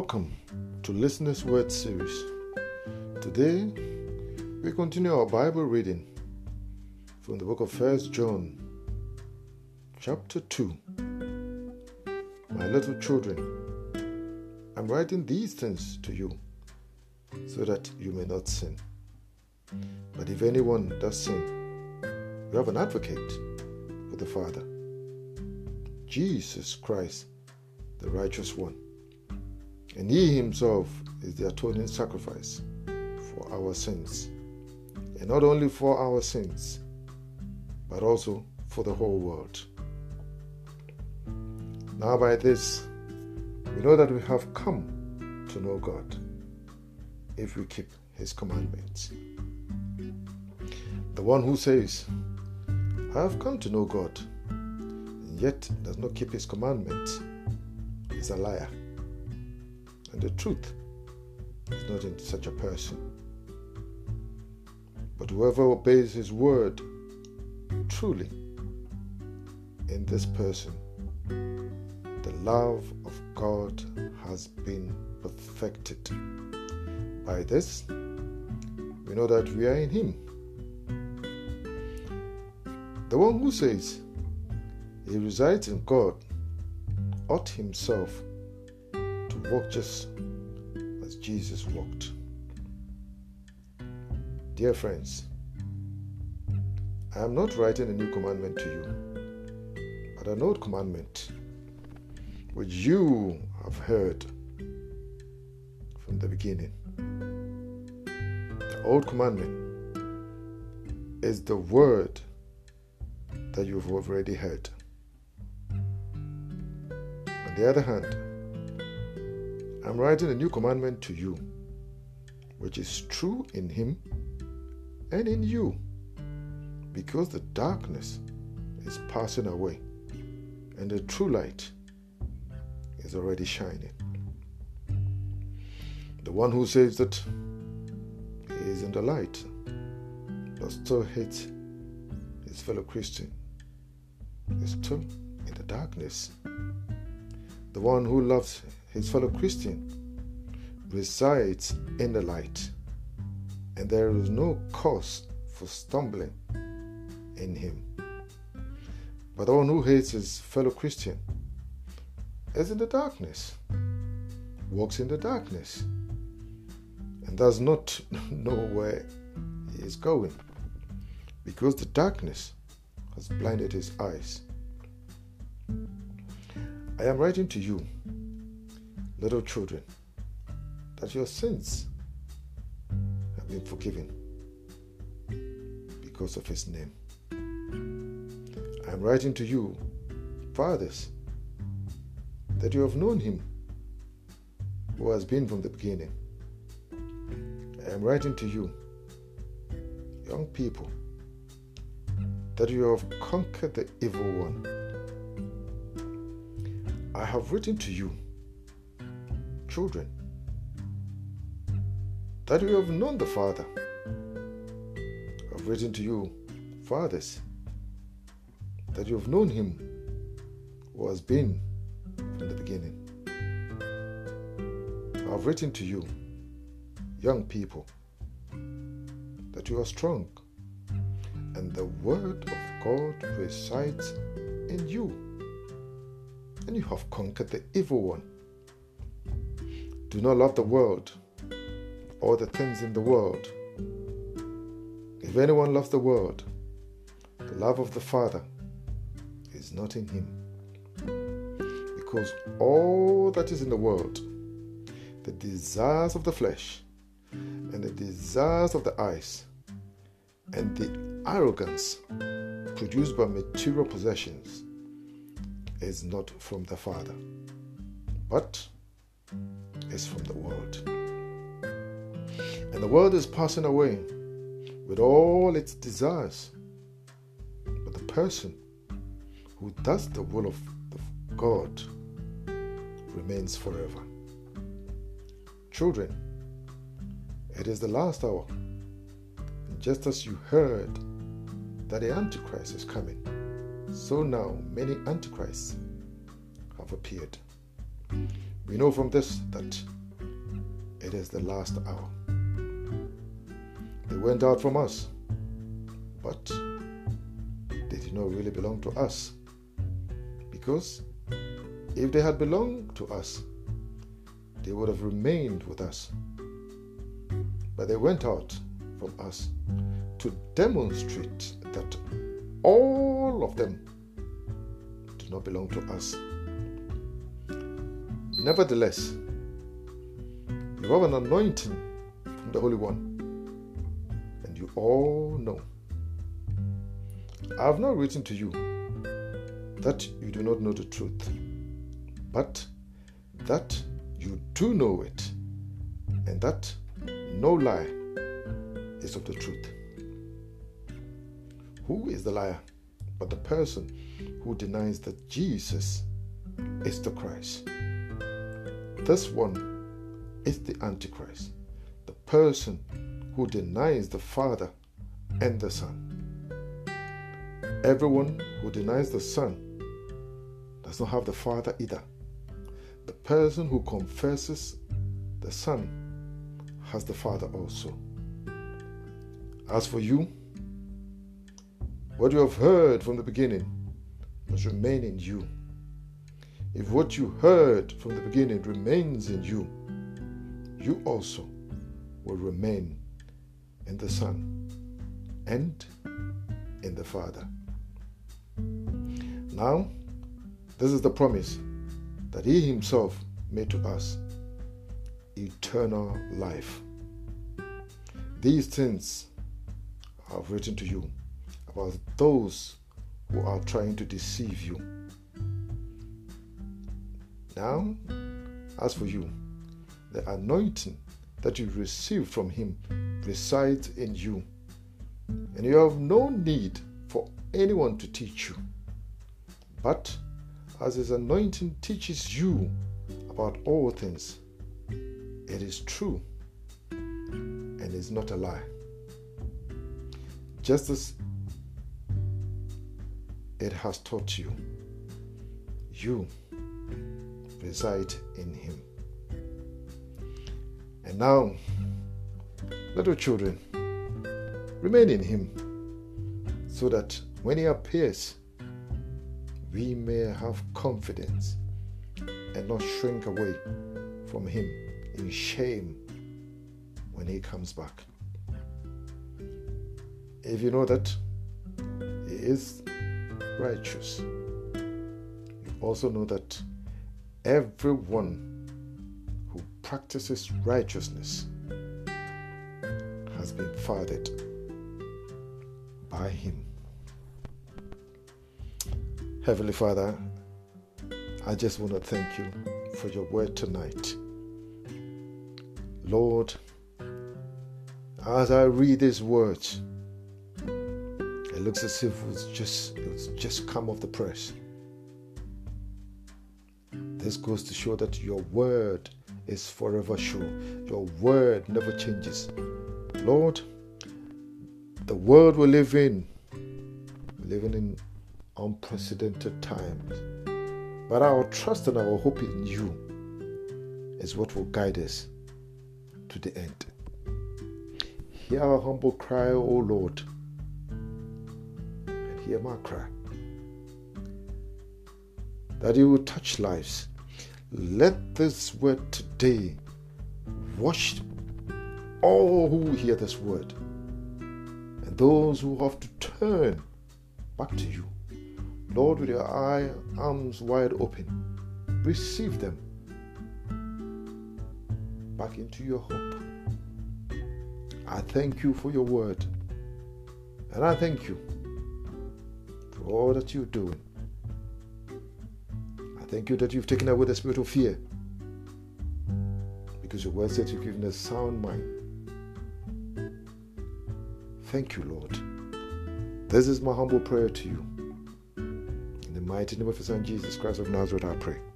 Welcome to Listener's Word series. Today, we continue our Bible reading from the book of 1 John, chapter 2. My little children, I'm writing these things to you so that you may not sin. But if anyone does sin, we have an advocate with the Father, Jesus Christ, the righteous one. And he himself is the atoning sacrifice for our sins. And not only for our sins, but also for the whole world. Now by this, we know that we have come to know God, if we keep his commandments. The one who says, I have come to know God, and yet does not keep his commandments, is a liar. And the truth is not in such a person. But whoever obeys his word, truly, in this person, the love of God has been perfected. By this, we know that we are in him. The one who says he resides in God ought himself walk just as Jesus walked. Dear friends, I am not writing a new commandment to you, but an old commandment which you have heard from the beginning. The old commandment is the word that you have already heard. On the other hand, I'm writing a new commandment to you, which is true in him and in you, because the darkness is passing away and the true light is already shining. The one who says that he is in the light but still hates his fellow Christian is still in the darkness. The one who loves his fellow Christian resides in the light, and there is no cause for stumbling in him. But the one who hates his fellow Christian is in the darkness, walks in the darkness, and does not know where he is going, because the darkness has blinded his eyes. I am writing to you, little children, that your sins have been forgiven because of his name. I am writing to you, fathers, that you have known him who has been from the beginning. I am writing to you, young people, that you have conquered the evil one. I have written to you, children, that you have known the Father. I have written to you, fathers, that you have known him who has been from the beginning. I have written to you, young people, that you are strong, and the word of God resides in you, and you have conquered the evil one. Do not love the world or the things in the world. If anyone loves the world, the love of the Father is not in him. Because all that is in the world, the desires of the flesh and the desires of the eyes and the arrogance produced by material possessions is not from the Father, but is from the world. And the world is passing away with all its desires, but the person who does the will of God remains forever. Children, it is the last hour, and just as you heard that the Antichrist is coming, so now many Antichrists have appeared. We know from this that it is the last hour. They went out from us, but they did not really belong to us, because if they had belonged to us, they would have remained with us. But they went out from us to demonstrate that all of them do not belong to us. Nevertheless, you have an anointing from the Holy One, and you all know. I have not written to you that you do not know the truth, but that you do know it, and that no lie is of the truth. Who is the liar but the person who denies that Jesus is the Christ? This one is the Antichrist, the person who denies the Father and the Son. Everyone who denies the Son does not have the Father either. The person who confesses the Son has the Father also. As for you, what you have heard from the beginning must remain in you. If what you heard from the beginning remains in you, you also will remain in the Son and in the Father. Now, this is the promise that He Himself made to us: eternal life. These things I have written to you about those who are trying to deceive you. Now, as for you, the anointing that you receive from Him resides in you, and you have no need for anyone to teach you. But as His anointing teaches you about all things, it is true and is not a lie. Just as it has taught you, you reside in Him. And now, little children, remain in Him, so that when He appears, we may have confidence and not shrink away from Him in shame when He comes back. If you know that He is righteous, you also know that everyone who practices righteousness has been fathered by Him. Heavenly Father, I just want to thank You for Your word tonight. Lord, as I read these words, it looks as if it was just come off the press. This goes to show that Your word is forever sure. Your word never changes. Lord, the world we're living in unprecedented times, but our trust and our hope in You is what will guide us to the end. Hear our humble cry, O Lord, and hear my cry, that You will touch lives. Let this word today wash all who hear this word, and those who have to turn back to You. Lord, with Your arms wide open, receive them back into Your hope. I thank You for Your word, and I thank You for all that You're doing. Thank You that You've taken away the spirit of fear, because Your word says You've given us sound mind. Thank You, Lord. This is my humble prayer to You. In the mighty name of Your Son, Jesus Christ of Nazareth, I pray.